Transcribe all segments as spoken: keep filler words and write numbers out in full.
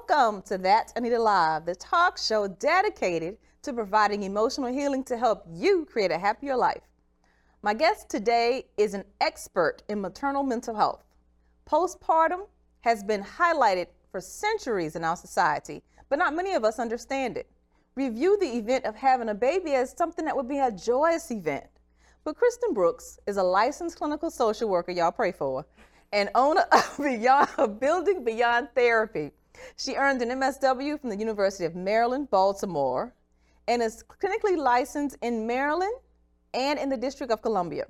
welcome to That Anita Live, the talk show dedicated to providing emotional healing to help you create a happier life. My guest today is an expert in maternal mental health. Postpartum has been highlighted for centuries in our society, but not many of us understand it. We view the event of having a baby as something that would be a joyous event. But Kristen Brooks is a licensed clinical social worker, y'all pray for her, and owner of Beyond, Building Beyond Therapy. She earned an M S W from the University of Maryland, Baltimore, and is clinically licensed in Maryland and in the District of Columbia.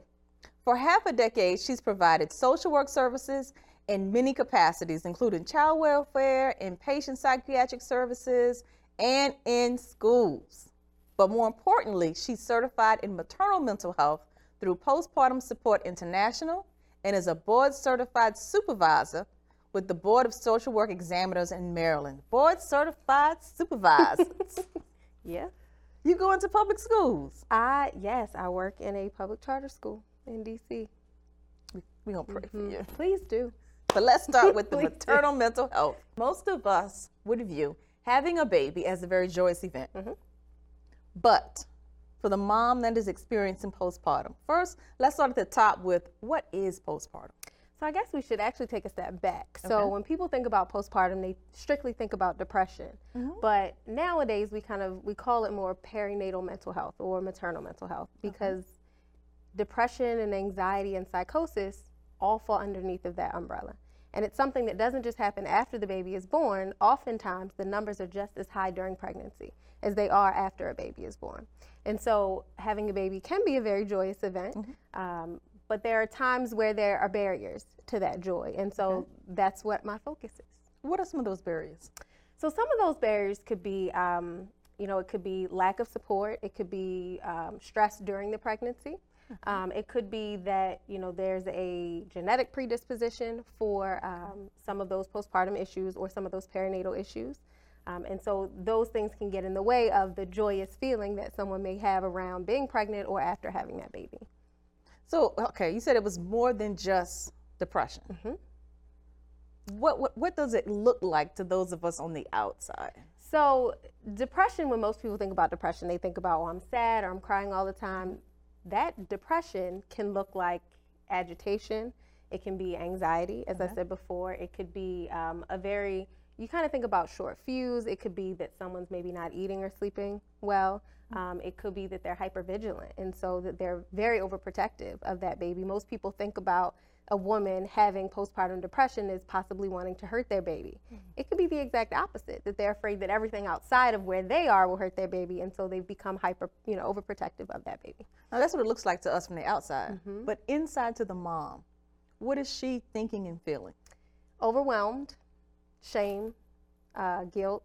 For half a decade, she's provided social work services in many capacities, including child welfare, inpatient psychiatric services, and in schools. But more importantly, she's certified in maternal mental health through Postpartum Support International and is a board-certified supervisor with the Board of Social Work Examiners in Maryland. Board-certified supervisors. Yeah. You go into public schools. I, yes, I work in a public charter school in D C. We're going to pray mm-hmm. for you. Please do. But let's start with the maternal do. mental health. Most of us would view having a baby as a very joyous event. Mm-hmm. But for the mom that is experiencing postpartum, first, let's start at the top with what is postpartum? So I guess we should actually take a step back. Okay. So when people think about postpartum, they strictly think about depression. Mm-hmm. But nowadays we kind of, we call it more perinatal mental health or maternal mental health because okay. depression and anxiety and psychosis all fall underneath of that umbrella. And it's something that doesn't just happen after the baby is born. Oftentimes the numbers are just as high during pregnancy as they are after a baby is born. And so having a baby can be a very joyous event, mm-hmm. um, but there are times where there are barriers to that joy. And so okay. that's what my focus is. What are some of those barriers? So some of those barriers could be, um, you know, it could be lack of support. It could be um, stress during the pregnancy. Um, it could be that, you know, there's a genetic predisposition for um, some of those postpartum issues or some of those perinatal issues. Um, and so those things can get in the way of the joyous feeling that someone may have around being pregnant or after having that baby. So, okay, you said it was more than just depression. Mm-hmm. What, what, what does it look like to those of us on the outside? So depression, when most people think about depression, they think about, oh, I'm sad or I'm crying all the time. That depression can look like agitation. It can be anxiety, as okay. I said before. It could be um, a very, you kind of think about short fuse. It could be that someone's maybe not eating or sleeping well. Um, it could be that they're hypervigilant, and so that they're very overprotective of that baby. Most people think about a woman having postpartum depression as possibly wanting to hurt their baby. Mm-hmm. It could be the exact opposite, that they're afraid that everything outside of where they are will hurt their baby, and so they've become hyper, you know, overprotective of that baby. Now that's what it looks like to us from the outside, mm-hmm. but inside to the mom, what is she thinking and feeling? Overwhelmed, shame, uh, guilt,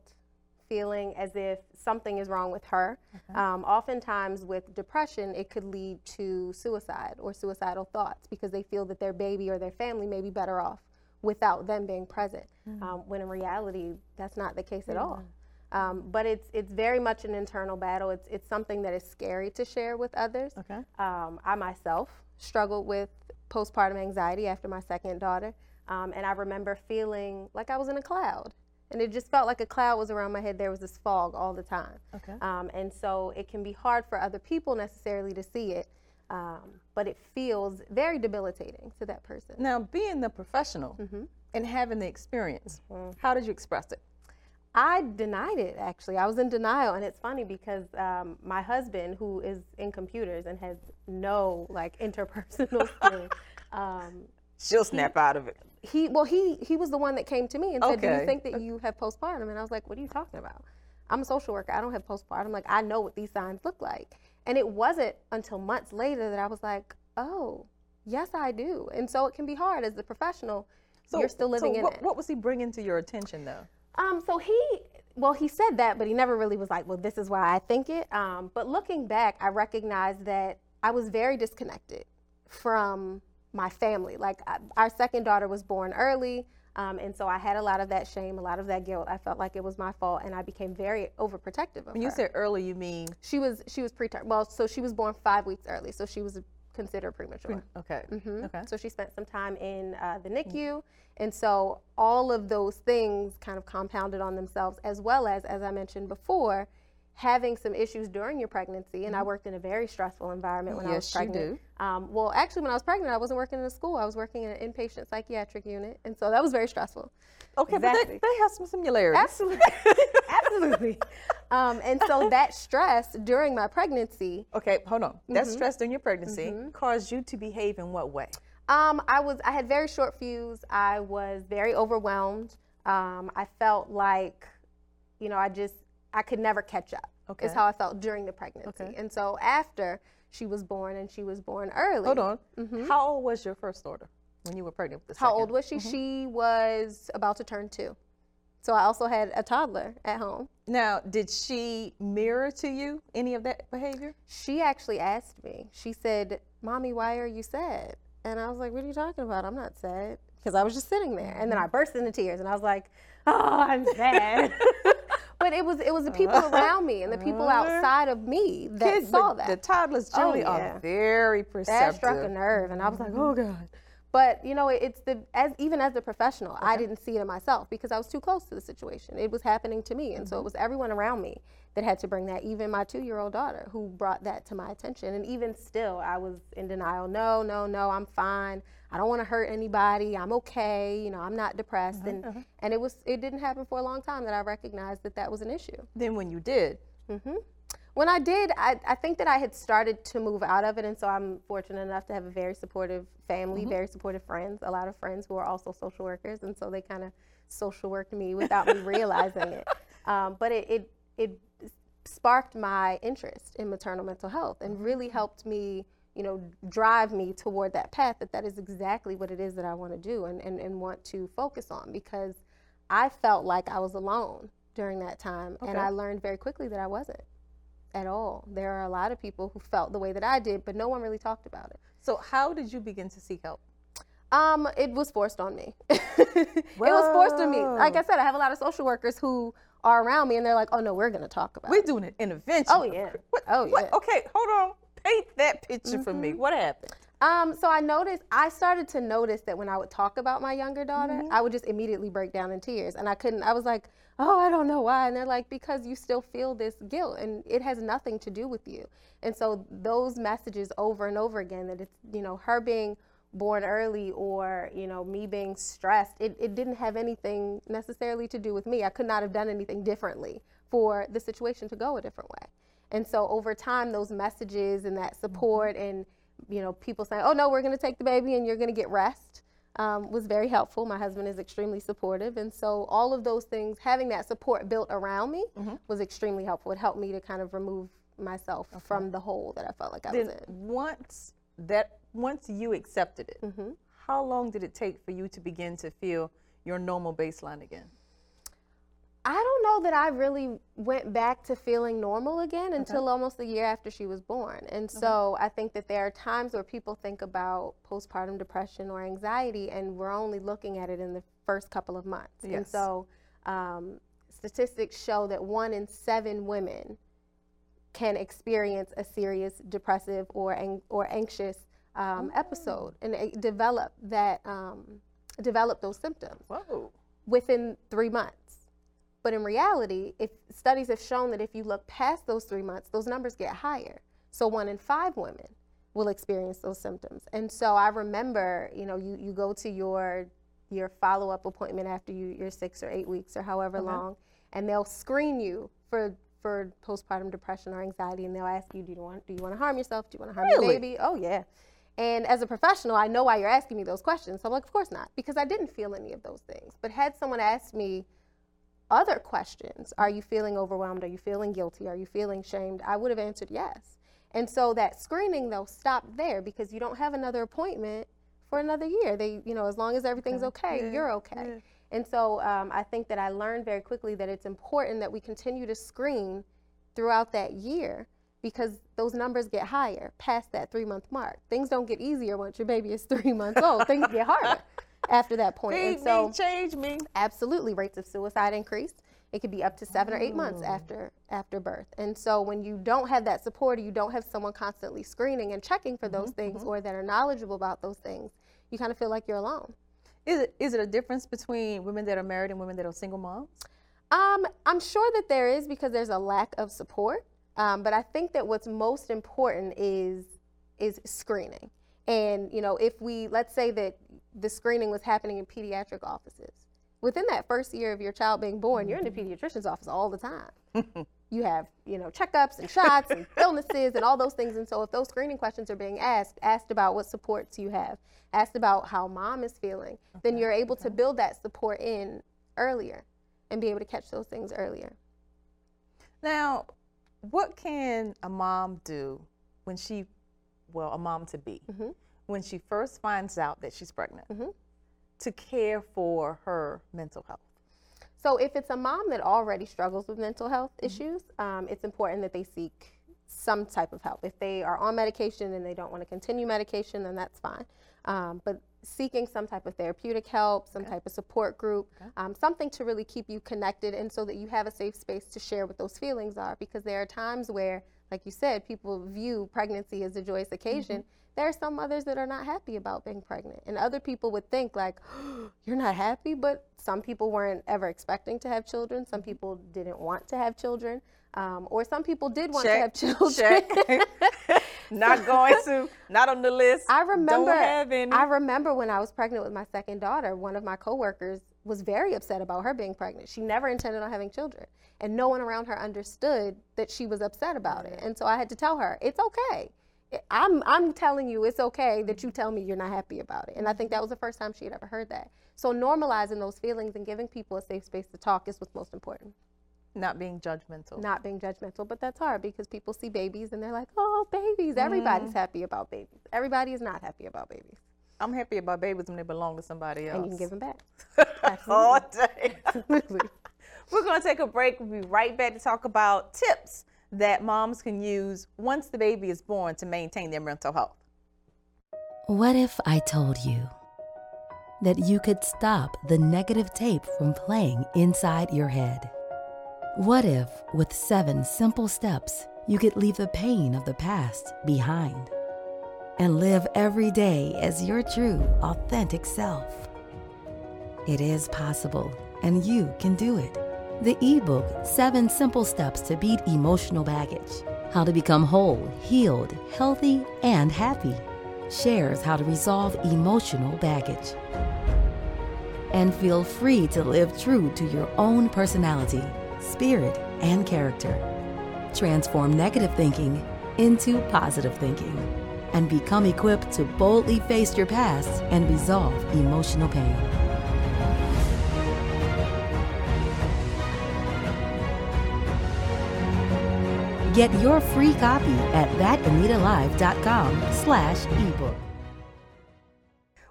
feeling as if something is wrong with her. Okay. Um, oftentimes with depression, it could lead to suicide or suicidal thoughts because they feel that their baby or their family may be better off without them being present, mm-hmm. um, when in reality, that's not the case mm-hmm. at all. Um, but it's it's very much an internal battle. It's it's something that is scary to share with others. Okay. Um, I myself struggled with postpartum anxiety after my second daughter, um, and I remember feeling like I was in a cloud. And it just felt like a cloud was around my head. There was this fog all the time. Okay. Um, and so it can be hard for other people necessarily to see it, um, but it feels very debilitating to that person. Now, being the professional mm-hmm. and having the experience, mm-hmm. how did you express it? I denied it, actually. I was in denial, and it's funny because um, my husband, who is in computers and has no, like, interpersonal skill, um, she'll snap he, out of it. He well, he he was the one that came to me and said, okay. do you think that you have postpartum? And I was like, what are you talking about? I'm a social worker. I don't have postpartum. Like, I know what these signs look like. And it wasn't until months later that I was like, oh, yes, I do. And so it can be hard as a professional. So, you're still living so in what, it. What was he bringing to your attention, though? Um, so he, well, he said that, but he never really was like, well, this is why I think it. Um, but looking back, I recognized that I was very disconnected from my family. Like I, our second daughter was born early, um, and so I had a lot of that shame, a lot of that guilt. I felt like it was my fault, and I became very overprotective of her. When you said early, you mean? She was she was preterm. Well, so she was born five weeks early, so she was considered premature. Okay. Mm-hmm. Okay. So she spent some time in uh, the N I C U, mm-hmm. and so all of those things kind of compounded on themselves, as well as, as I mentioned before, having some issues during your pregnancy. And mm-hmm. I worked in a very stressful environment when yes, I was pregnant. You do. Um, well, actually, when I was pregnant, I wasn't working in a school. I was working in an inpatient psychiatric unit. And so that was very stressful. Okay, exactly. But they, they have some similarities. Absolutely. Absolutely. Um, and so that stress during my pregnancy. Okay, hold on. That mm-hmm. stress during your pregnancy mm-hmm. caused you to behave in what way? Um, I was, I had very short fuse. I was very overwhelmed. Um, I felt like, you know, I just, I could never catch up, okay. is how I felt during the pregnancy. Okay. And so after she was born, and she was born early. Hold on. Mm-hmm. How old was your first daughter when you were pregnant with the second? How old was she? Mm-hmm. She was about to turn two. So I also had a toddler at home. Now, did she mirror to you any of that behavior? She actually asked me. She said, "Mommy, why are you sad?" And I was like, "What are you talking about? I'm not sad." Because I was just sitting there. And then I burst into tears, and I was like, "Oh, I'm sad." But it was it was the people around me and the people outside of me that Kids, saw that. The toddlers generally oh, yeah. are very perceptive. That struck a nerve, and I was like, oh God. But you know, it's the as even as a professional, okay. I didn't see it in myself because I was too close to the situation. It was happening to me, and mm-hmm. so it was everyone around me that had to bring that. Even my two-year-old daughter, who brought that to my attention, and even still, I was in denial. No, no, no, I'm fine. I don't want to hurt anybody. I'm okay. You know, I'm not depressed. Mm-hmm, and mm-hmm. and it was it didn't happen for a long time that I recognized that that was an issue. Then when you did, mm-hmm. when I did, I, I think that I had started to move out of it, and so I'm fortunate enough to have a very supportive family, mm-hmm. very supportive friends, a lot of friends who are also social workers, and so they kind of social worked me without me realizing it. Um, but it it it sparked my interest in maternal mental health and really helped me. You know, drive me toward that path, that that is exactly what it is that I want to do and, and, and want to focus on, because I felt like I was alone during that time. Okay. And I learned very quickly that I wasn't at all. There are a lot of people who felt the way that I did, but no one really talked about it. So how did you begin to seek help? Um, it was forced on me. It was forced on me. Like I said, I have a lot of social workers who are around me and they're like, oh no, we're going to talk about we're it. We're doing an intervention. Oh yeah. What, oh yeah. What? Okay, hold on. Paint that picture mm-hmm. for me. What happened? Um, so I noticed, I started to notice that when I would talk about my younger daughter, mm-hmm. I would just immediately break down in tears. And I couldn't, I was like, oh, I don't know why. And they're like, because you still feel this guilt and it has nothing to do with you. And so those messages over and over again, that it's, you know, her being born early or, you know, me being stressed, it, it didn't have anything necessarily to do with me. I could not have done anything differently for the situation to go a different way. And so over time, those messages and that support and, you know, people saying, oh, no, we're going to take the baby and you're going to get rest um, was very helpful. My husband is extremely supportive. And so all of those things, having that support built around me mm-hmm. was extremely helpful. It helped me to kind of remove myself okay. from the hole that I felt like I then was in. Once that, once you accepted it, mm-hmm. how long did it take for you to begin to feel your normal baseline again? I don't know that I really went back to feeling normal again until okay. almost a year after she was born. And mm-hmm. so I think that there are times where people think about postpartum depression or anxiety, and we're only looking at it in the first couple of months. Yes. And so um, statistics show that one in seven women can experience a serious depressive or ang- or anxious um, mm-hmm. episode and uh, develop that um, develop those symptoms Whoa. within three months. But in reality, if studies have shown that if you look past those three months, those numbers get higher. So one in five women will experience those symptoms. And so I remember, you know, you, you go to your your follow-up appointment after you, your six or eight weeks or however okay. long, and they'll screen you for for postpartum depression or anxiety, and they'll ask you, do you want do you want to harm yourself? Do you want to harm really? your baby? Oh yeah. And as a professional, I know why you're asking me those questions. So I'm like, of course not, because I didn't feel any of those things. But had someone asked me other questions, are you feeling overwhelmed? Are you feeling guilty? Are you feeling shamed? I would have answered yes. And so that screening though stopped there, because you don't have another appointment for another year. They, you know, as long as everything's okay, yeah. you're okay. Yeah. And so um, I think that I learned very quickly that it's important that we continue to screen throughout that year, because those numbers get higher past that three month mark. Things don't get easier once your baby is three months old. Things get harder. After that point. Feed and so, me, change me. Absolutely. Rates of suicide increase. It could be up to seven oh. or eight months after after birth. And so when you don't have that support, or you don't have someone constantly screening and checking for mm-hmm. those things mm-hmm. or that are knowledgeable about those things, you kind of feel like you're alone. Is it, is it a difference between women that are married and women that are single moms? Um, I'm sure that there is, because there's a lack of support. Um, but I think that what's most important is is screening. And, you know, if we, let's say that the screening was happening in pediatric offices. Within that first year of your child being born, you're in the pediatrician's office all the time. You have, you know, checkups and shots and illnesses and all those things. And so if those screening questions are being asked, asked about what supports you have, asked about how mom is feeling, okay, then you're able okay. to build that support in earlier and be able to catch those things earlier. Now, what can a mom do when she, well, a mom to be, mm-hmm. when she first finds out that she's pregnant mm-hmm. to care for her mental health? So if it's a mom that already struggles with mental health mm-hmm. issues, um, it's important that they seek some type of help. If they are on medication and they don't want to continue medication, then that's fine. Um, but seeking some type of therapeutic help, some okay. type of support group, okay. um, something to really keep you connected, and so that you have a safe space to share what those feelings are. Because there are times where, like you said, people view pregnancy as a joyous occasion. Mm-hmm. There are some mothers that are not happy about being pregnant, and other people would think like, oh, you're not happy, but some people weren't ever expecting to have children. Some people didn't want to have children, um, or some people did want check, to have children. Check. Not going to, not on the list. I remember, Don't have any. I remember when I was pregnant with my second daughter, one of my coworkers was very upset about her being pregnant. She never intended on having children, and no one around her understood that she was upset about it. And so I had to tell her, it's okay. I'm I'm telling you it's okay that you tell me you're not happy about it. And I think that was the first time she had ever heard that. So normalizing those feelings and giving people a safe space to talk is what's most important. Not being judgmental. Not being judgmental, but that's hard, because people see babies and they're like, oh, babies. Everybody's mm. happy about babies. Everybody is not happy about babies. I'm happy about babies when they belong to somebody else. And you can give them back. All day. Absolutely. We're going to take a break. We'll be right back to talk about tips that moms can use once the baby is born to maintain their mental health. What if I told you that you could stop the negative tape from playing inside your head? What if, with seven simple steps, you could leave the pain of the past behind and live every day as your true, authentic self? It is possible, and you can do it. The ebook, Seven Simple Steps to Beat Emotional Baggage, How to Become Whole, Healed, Healthy, and Happy, shares how to resolve emotional baggage and feel free to live true to your own personality, spirit, and character. Transform negative thinking into positive thinking and become equipped to boldly face your past and resolve emotional pain. Get your free copy at thatanitalive.com slash ebook.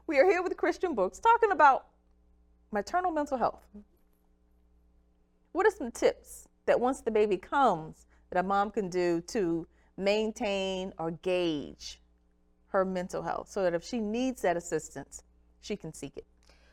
We are here with Kristen Brooks talking about maternal mental health. What are some tips that once the baby comes that a mom can do to maintain or gauge her mental health so that if she needs that assistance, she can seek it?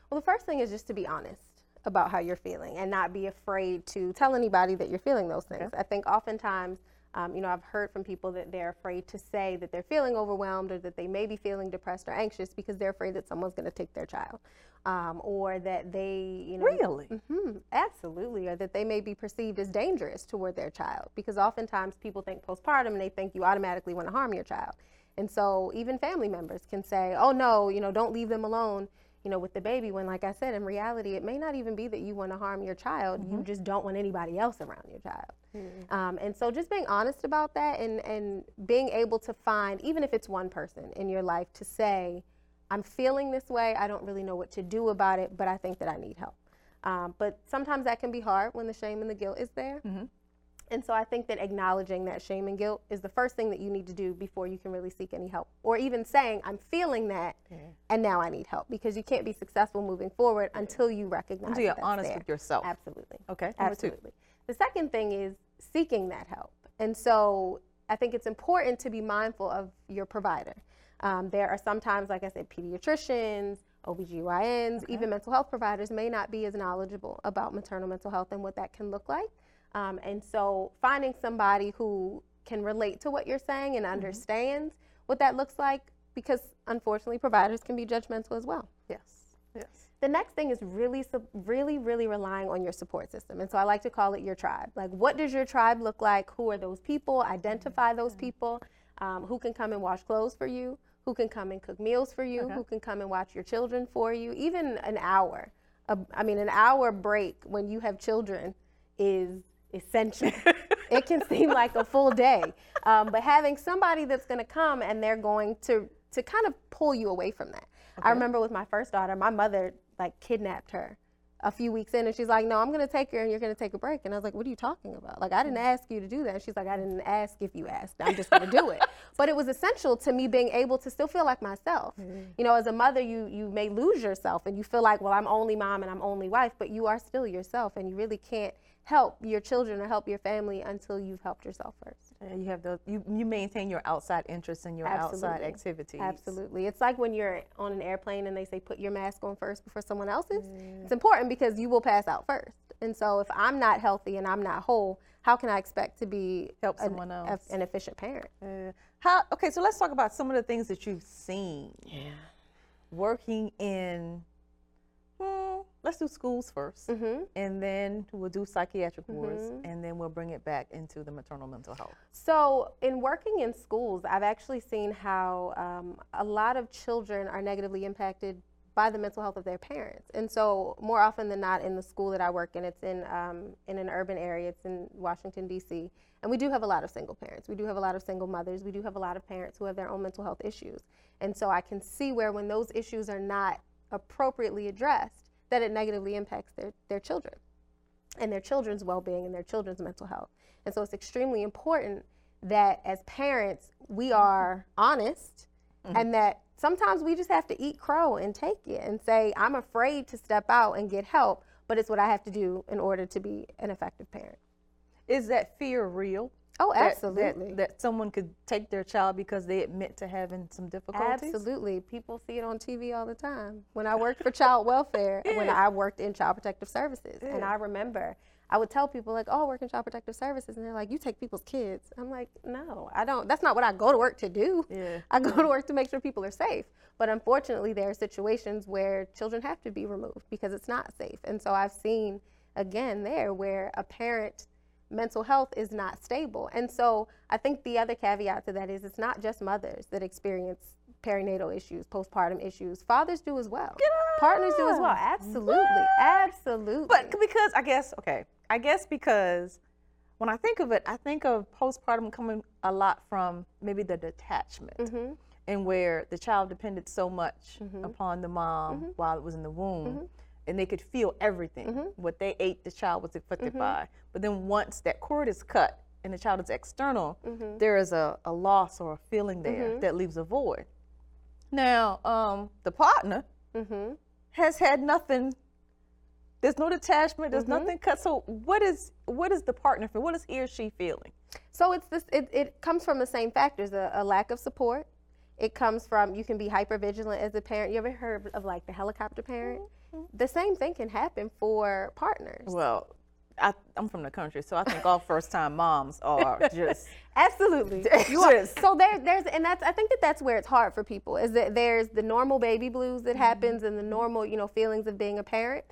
Well, the first thing is just to be honest about how you're feeling and not be afraid to tell anybody that you're feeling those things. Okay. I think oftentimes, Um, you know, I've heard from people that they're afraid to say that they're feeling overwhelmed or that they may be feeling depressed or anxious because they're afraid that someone's going to take their child, um, or that they, you know, really, mm-hmm, absolutely, or that they may be perceived as dangerous toward their child, because oftentimes people think postpartum and they think you automatically want to harm your child. And so even family members can say, oh, no, you know, don't leave them alone, you know, with the baby, when, like I said, in reality, it may not even be that you want to harm your child. Mm-hmm. You just don't want anybody else around your child. Mm-hmm. Um, and so just being honest about that and, and being able to find, even if it's one person in your life, to say, I'm feeling this way. I don't really know what to do about it, but I think that I need help. Um, but sometimes that can be hard when the shame and the guilt is there. Mm-hmm. And so I think that acknowledging that shame and guilt is the first thing that you need to do before you can really seek any help, or even saying, I'm feeling that, yeah, and now I need help, because you can't be successful moving forward until you recognize that. Until you're honest there. With yourself. Absolutely. Okay. Absolutely. The second thing is seeking that help. And so I think it's important to be mindful of your provider. Um, there are sometimes, like I said, pediatricians O B G Y Ns, okay. even mental health providers may not be as knowledgeable about maternal mental health and what that can look like. Um, and so finding somebody who can relate to what you're saying and mm-hmm. understands what that looks like, because unfortunately providers can be judgmental as well. Yes, yes. The next thing is really, really, really relying on your support system. And so I like to call it your tribe. Like, what does your tribe look like? Who are those people? Identify those people. Um, who can come and wash clothes for you? Who can come and cook meals for you? Okay. Who can come and watch your children for you? Even an hour. A, I mean, an hour break when you have children is essential. It can seem like a full day. Um, but having somebody that's going to come and they're going to, to kind of pull you away from that. Okay. I remember with my first daughter, my mother like kidnapped her a few weeks in, and she's like, no, I'm gonna take her and you're gonna take a break. And I was like, what are you talking about? Like, I didn't ask you to do that. And she's like, I didn't ask if you asked, I'm just gonna do it. But it was essential to me being able to still feel like myself. Mm-hmm. You know, as a mother, you you may lose yourself and you feel like, well, I'm only mom and I'm only wife, but you are still yourself, and you really can't help your children or help your family until you've helped yourself first. And you have those, you, you maintain your outside interests and your Absolutely. outside activities. Absolutely. It's like when you're on an airplane and they say put your mask on first before someone else's. Mm. It's important because you will pass out first. And so if I'm not healthy and I'm not whole, how can I expect to be help an, someone else. an efficient parent? Uh, how? Okay, so let's talk about some of the things that you've seen. Yeah. Working in Let's do schools first, mm-hmm. and then we'll do psychiatric wards, mm-hmm. and then we'll bring it back into the maternal mental health. So in working in schools, I've actually seen how um, a lot of children are negatively impacted by the mental health of their parents. And so more often than not in the school that I work in, it's in, um, in an urban area, it's in Washington, D C, and we do have a lot of single parents. We do have a lot of single mothers. We do have a lot of parents who have their own mental health issues. And so I can see where when those issues are not appropriately addressed, that it negatively impacts their, their children and their children's well-being and their children's mental health. And so it's extremely important that as parents, we are honest, mm-hmm. and that sometimes we just have to eat crow and take it and say, I'm afraid to step out and get help, but it's what I have to do in order to be an effective parent. Is that fear real? Oh, absolutely. That, that, that someone could take their child because they admit to having some difficulties? Absolutely. People see it on T V all the time. When I worked for child welfare, yeah. when I worked in child protective services, yeah. and I remember I would tell people like, oh, I work in child protective services, and they're like, you take people's kids. I'm like, no, I don't. That's not what I go to work to do. Yeah. I go to work to make sure people are safe. But unfortunately, there are situations where children have to be removed because it's not safe. And so I've seen, again, there where a parent mental health is not stable. And so I think the other caveat to that is it's not just mothers that experience perinatal issues, postpartum issues. Fathers do as well. Partners do as well. Absolutely. Yeah. Absolutely. But because I guess, okay, I guess because when I think of it, I think of postpartum coming a lot from maybe the detachment, mm-hmm. and where the child depended so much mm-hmm. upon the mom mm-hmm. while it was in the womb. Mm-hmm. And they could feel everything. Mm-hmm. What they ate, the child was affected mm-hmm. by. But then once that cord is cut and the child is external, mm-hmm. there is a, a loss or a feeling there mm-hmm. that leaves a void. Now, um, the partner mm-hmm. has had nothing. There's no detachment, there's mm-hmm. nothing cut. So what is what is the partner feeling? What is he or she feeling? So it's this. It, it comes from the same factors, a, a lack of support. It comes from, you can be hypervigilant as a parent. You ever heard of like the helicopter parent? Mm-hmm. The same thing can happen for partners. Well, I, I'm from the country, so I think all first-time moms are just absolutely. You are. So there, there's, and that's. I think that that's where it's hard for people, is that there's the normal baby blues that mm-hmm. happens, and the normal, you know, feelings of being a parent,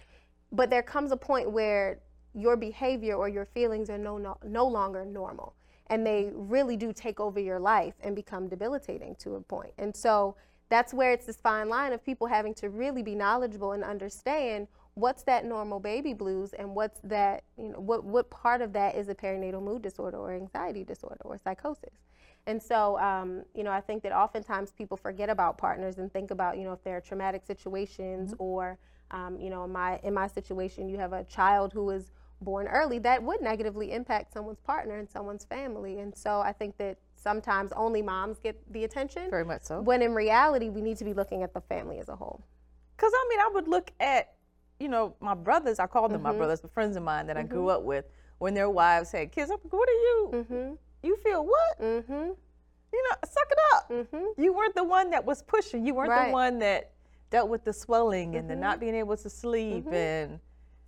but there comes a point where your behavior or your feelings are no no, no longer normal, and they really do take over your life and become debilitating to a point, and so. That's where it's this fine line of people having to really be knowledgeable and understand what's that normal baby blues and what's that, you know, what, what part of that is a perinatal mood disorder or anxiety disorder or psychosis. And so, um, you know, I think that oftentimes people forget about partners and think about, you know, if there are traumatic situations mm-hmm. or, um, you know, in my, in my situation, you have a child who is born early, that would negatively impact someone's partner and someone's family. And so I think that sometimes only moms get the attention. Very much so. When in reality, we need to be looking at the family as a whole. Because, I mean, I would look at, you know, my brothers, I call them mm-hmm. my brothers, but friends of mine that mm-hmm. I grew up with, when their wives had kids, I'm like, what are you? Mm-hmm. You feel what? Mm-hmm. You know, suck it up. Mm-hmm. You weren't the one that was pushing. You weren't right. the one that dealt with the swelling mm-hmm. and the not being able to sleep mm-hmm. and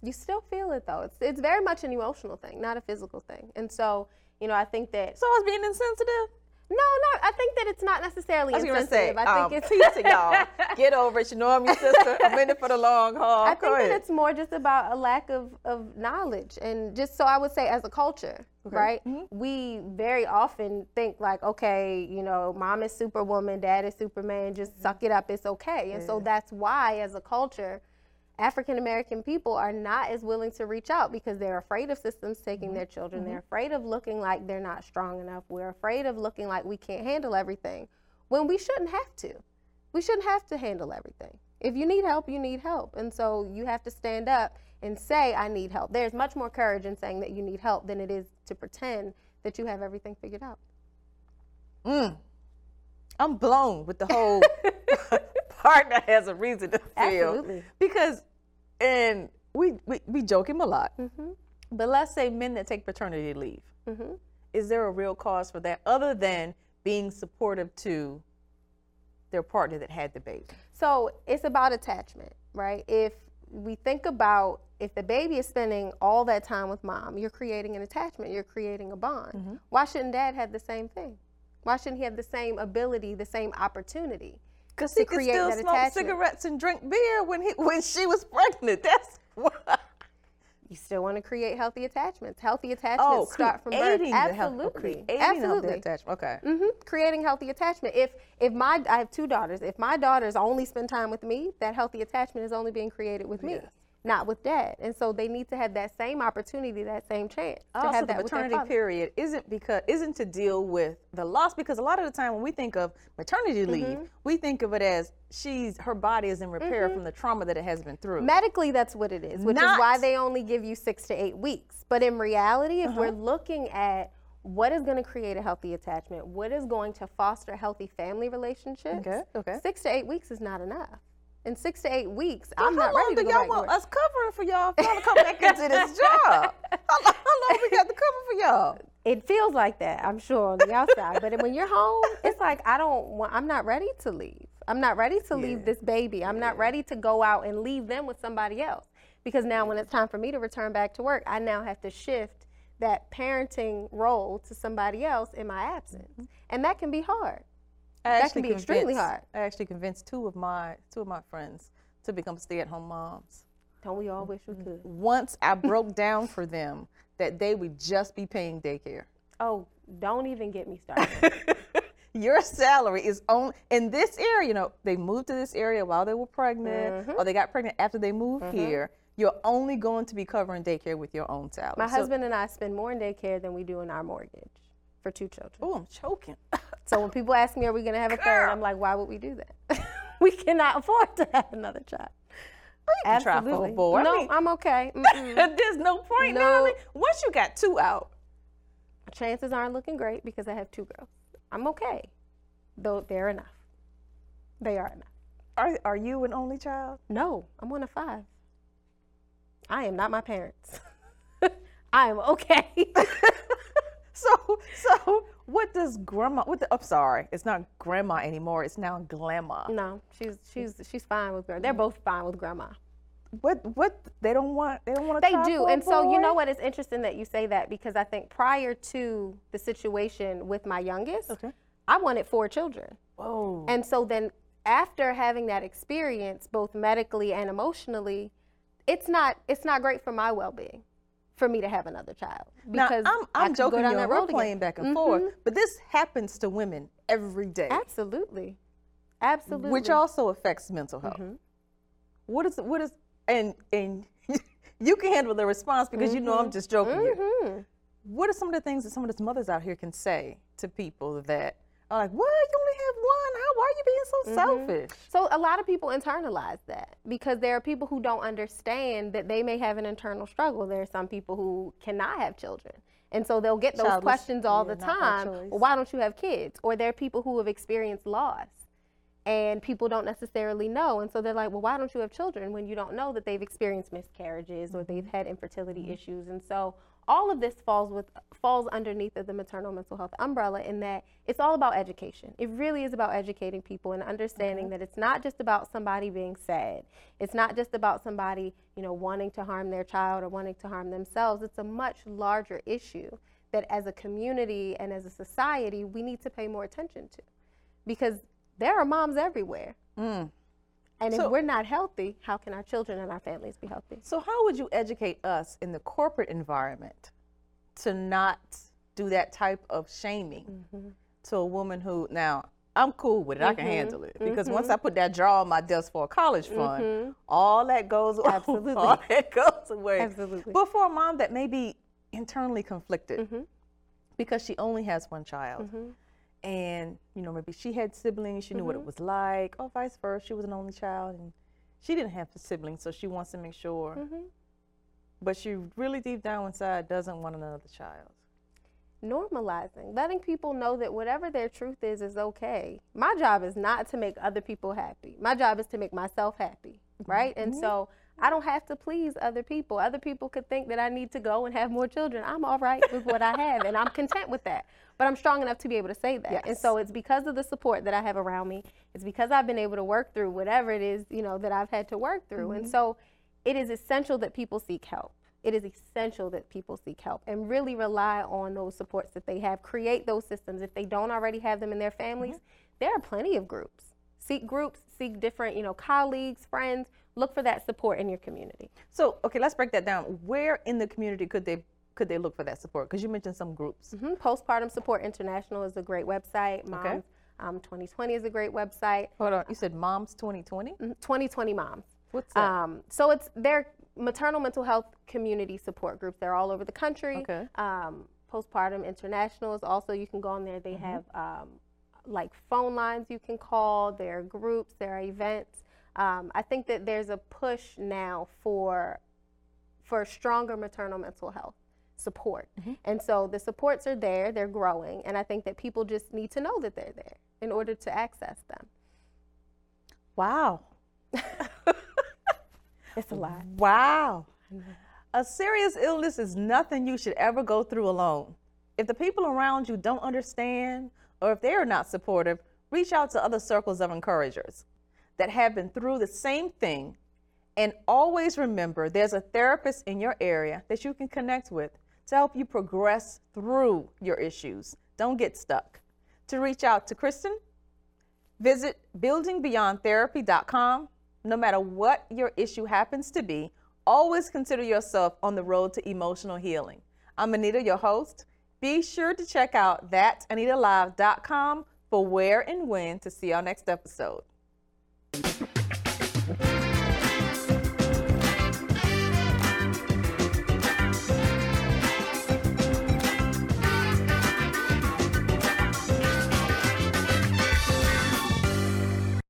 you still feel it though. It's it's very much an emotional thing, not a physical thing. And so, you know, I think that. So I was being insensitive? No, no, I think that it's not necessarily I was insensitive. Say, I think um, it's to y'all. Get over it. You know I'm your sister. I'm in it for the long haul. I Go think ahead. That it's more just about a lack of, of knowledge. And just so I would say as a culture, okay. right? Mm-hmm. We very often think like, okay, you know, mom is superwoman, dad is Superman, just mm-hmm. suck it up, it's okay. And yeah. so that's why as a culture, African-American people are not as willing to reach out because they're afraid of systems taking mm-hmm. their children. Mm-hmm. They're afraid of looking like they're not strong enough. We're afraid of looking like we can't handle everything when we shouldn't have to. We shouldn't have to handle everything. If you need help, you need help. And so you have to stand up and say, I need help. There's much more courage in saying that you need help than it is to pretend that you have everything figured out. Mm. I'm blown with the whole... partner has a reason to feel. Absolutely. Because, and we, we, we joke him a lot, mm-hmm. but let's say men that take paternity leave, mm-hmm. is there a real cause for that other than being supportive to their partner that had the baby? So it's about attachment, right? If we think about, if the baby is spending all that time with mom, you're creating an attachment, you're creating a bond. Mm-hmm. Why shouldn't dad have the same thing? Why shouldn't he have the same ability, the same opportunity? Because he could still smoke attachment. Cigarettes and drink beer when he when she was pregnant. That's why. You still want to create healthy attachments. Healthy attachments oh, start from birth. Absolutely. Healthy, Absolutely. Healthy attachment. Okay. Mm-hmm. Creating healthy attachment. If if my I have two daughters. If my daughters only spend time with me, that healthy attachment is only being created with me, yes. not with dad. And so they need to have that same opportunity, that same chance. Also, to have that the maternity with period isn't because isn't to deal with the loss, because a lot of the time when we think of maternity leave, mm-hmm. we think of it as she's her body is in repair mm-hmm. from the trauma that it has been through. Medically, that's what it is, which Not, is why they only give you six to eight weeks. But in reality, if uh-huh. we're looking at what is going to create a healthy attachment, what is going to foster healthy family relationships, okay, okay. six to eight weeks is not enough. In six to eight weeks, well, I'm not ready to go back to work. How long do y'all want us covering for y'all if y'all come back into this job? How, how long we got to cover for y'all? It feels like that, I'm sure, on the outside. But when you're home, it's like, I don't want, I'm not ready to leave. I'm not ready to yeah. leave this baby. I'm yeah. not ready to go out and leave them with somebody else. Because now when it's time for me to return back to work, I now have to shift that parenting role to somebody else in my absence. Mm-hmm. And that can be hard. I that can be extremely hard. I actually convinced two of my two of my friends to become stay-at-home moms. Don't we all wish we could? Once I broke down for them that they would just be paying daycare. Oh, don't even get me started. Your salary is on in this area. You know, they moved to this area while they were pregnant, mm-hmm. or they got pregnant after they moved mm-hmm. here. You're only going to be covering daycare with your own salary. My so, husband and I spend more in daycare than we do in our mortgage for two children. Oh, I'm choking. So when people ask me, are we going to have a Girl. third? I'm like, why would we do that? We cannot afford to have another child. Well, you can Absolutely. Try for a board. No, I mean, I'm okay. There's no point, no. Natalie. Once you got two out. Chances aren't looking great because I have two girls. I'm okay. Though they're enough. They are enough. Are, are you an only child? No, I'm one of five. I am not my parents. I am okay. So, so what does grandma, what the, I'm sorry, it's not grandma anymore, it's now grandma. No, she's, she's, she's fine with grandma. They're both fine with grandma. What, what, they don't want, they don't want to They do, and boy? So you know what, it's interesting that you say that because I think prior to the situation with my youngest, okay. I wanted four children. Whoa. And so then after having that experience, both medically and emotionally, it's not, it's not great for my well-being. For me to have another child. Because now, I'm, I'm joking, you know, we're playing again. Back and mm-hmm. forth, but this happens to women every day. Absolutely, absolutely. Which also affects mental health. Mm-hmm. What is, what is, and and you can handle the response because mm-hmm. you know I'm just joking mm-hmm. you. What are some of the things that some of these mothers out here can say to people that are like, what, you only have one? How, why are you being so mm-hmm. selfish? So a lot of people internalize that because there are people who don't understand that they may have an internal struggle. There are some people who cannot have children. And so they'll get those Childless, questions all yeah, the time. Well, why don't you have kids? Or there are people who have experienced loss and people don't necessarily know. And so they're like, well, why don't you have children when you don't know that they've experienced miscarriages or they've had infertility mm-hmm. issues? And so all of this falls with falls underneath of the maternal mental health umbrella, in that it's all about education. It really is about educating people and understanding okay. that it's not just about somebody being sad. It's not just about somebody, you know, wanting to harm their child or wanting to harm themselves. It's a much larger issue that as a community and as a society, we need to pay more attention to, because there are moms everywhere. Mm. And so, if we're not healthy, how can our children and our families be healthy? So how would you educate us in the corporate environment to not do that type of shaming mm-hmm. to a woman who, now, I'm cool with it, mm-hmm. I can handle it. Because mm-hmm. once I put that draw on my desk for a college fund, mm-hmm. all that goes Absolutely. all that goes away. Absolutely. But for a mom that may be internally conflicted mm-hmm. because she only has one child, mm-hmm. and, you know, maybe she had siblings, she knew mm-hmm. what it was like, or vice versa, she was an only child and she didn't have siblings, so she wants to make sure. Mm-hmm. But she really deep down inside doesn't want another child. Normalizing, letting people know that whatever their truth is, is okay. My job is not to make other people happy. My job is to make myself happy, right? Mm-hmm. And so I don't have to please other people. Other people could think that I need to go and have more children. I'm all right with what I have, and I'm content with that. But I'm strong enough to be able to say that. Yes. And so it's because of the support that I have around me. It's because I've been able to work through whatever it is, you know, that I've had to work through. Mm-hmm. And so it is essential that people seek help. It is essential that people seek help and really rely on those supports that they have. Create those systems. If they don't already have them in their families, mm-hmm. there are plenty of groups. Seek groups, seek different, you know, colleagues, friends. Look for that support in your community. So, okay, let's break that down. Where in the community could they could they look for that support? Because you mentioned some groups. Mm-hmm. Postpartum Support International is a great website. Moms okay. um, twenty twenty is a great website. Hold on, you said Moms twenty twenty? Mm-hmm. twenty twenty Moms. What's that? Um, so it's their maternal mental health community support groups. They're all over the country. Okay. Um, Postpartum International is also, you can go on there. They mm-hmm. have um, like phone lines you can call. There are groups. There are events. Um, I think that there's a push now for for stronger maternal mental health support. Mm-hmm. And so the supports are there, they're growing, and I think that people just need to know that they're there in order to access them. Wow. It's a lot. Wow. A serious illness is nothing you should ever go through alone. If the people around you don't understand, or if they are not supportive, reach out to other circles of encouragers that have been through the same thing. And always remember, there's a therapist in your area that you can connect with to help you progress through your issues. Don't get stuck. To reach out to Kristen, visit building beyond therapy dot com. No matter what your issue happens to be, always consider yourself on the road to emotional healing. I'm Anita, your host. Be sure to check out that anita live dot com for where and when to see our next episode.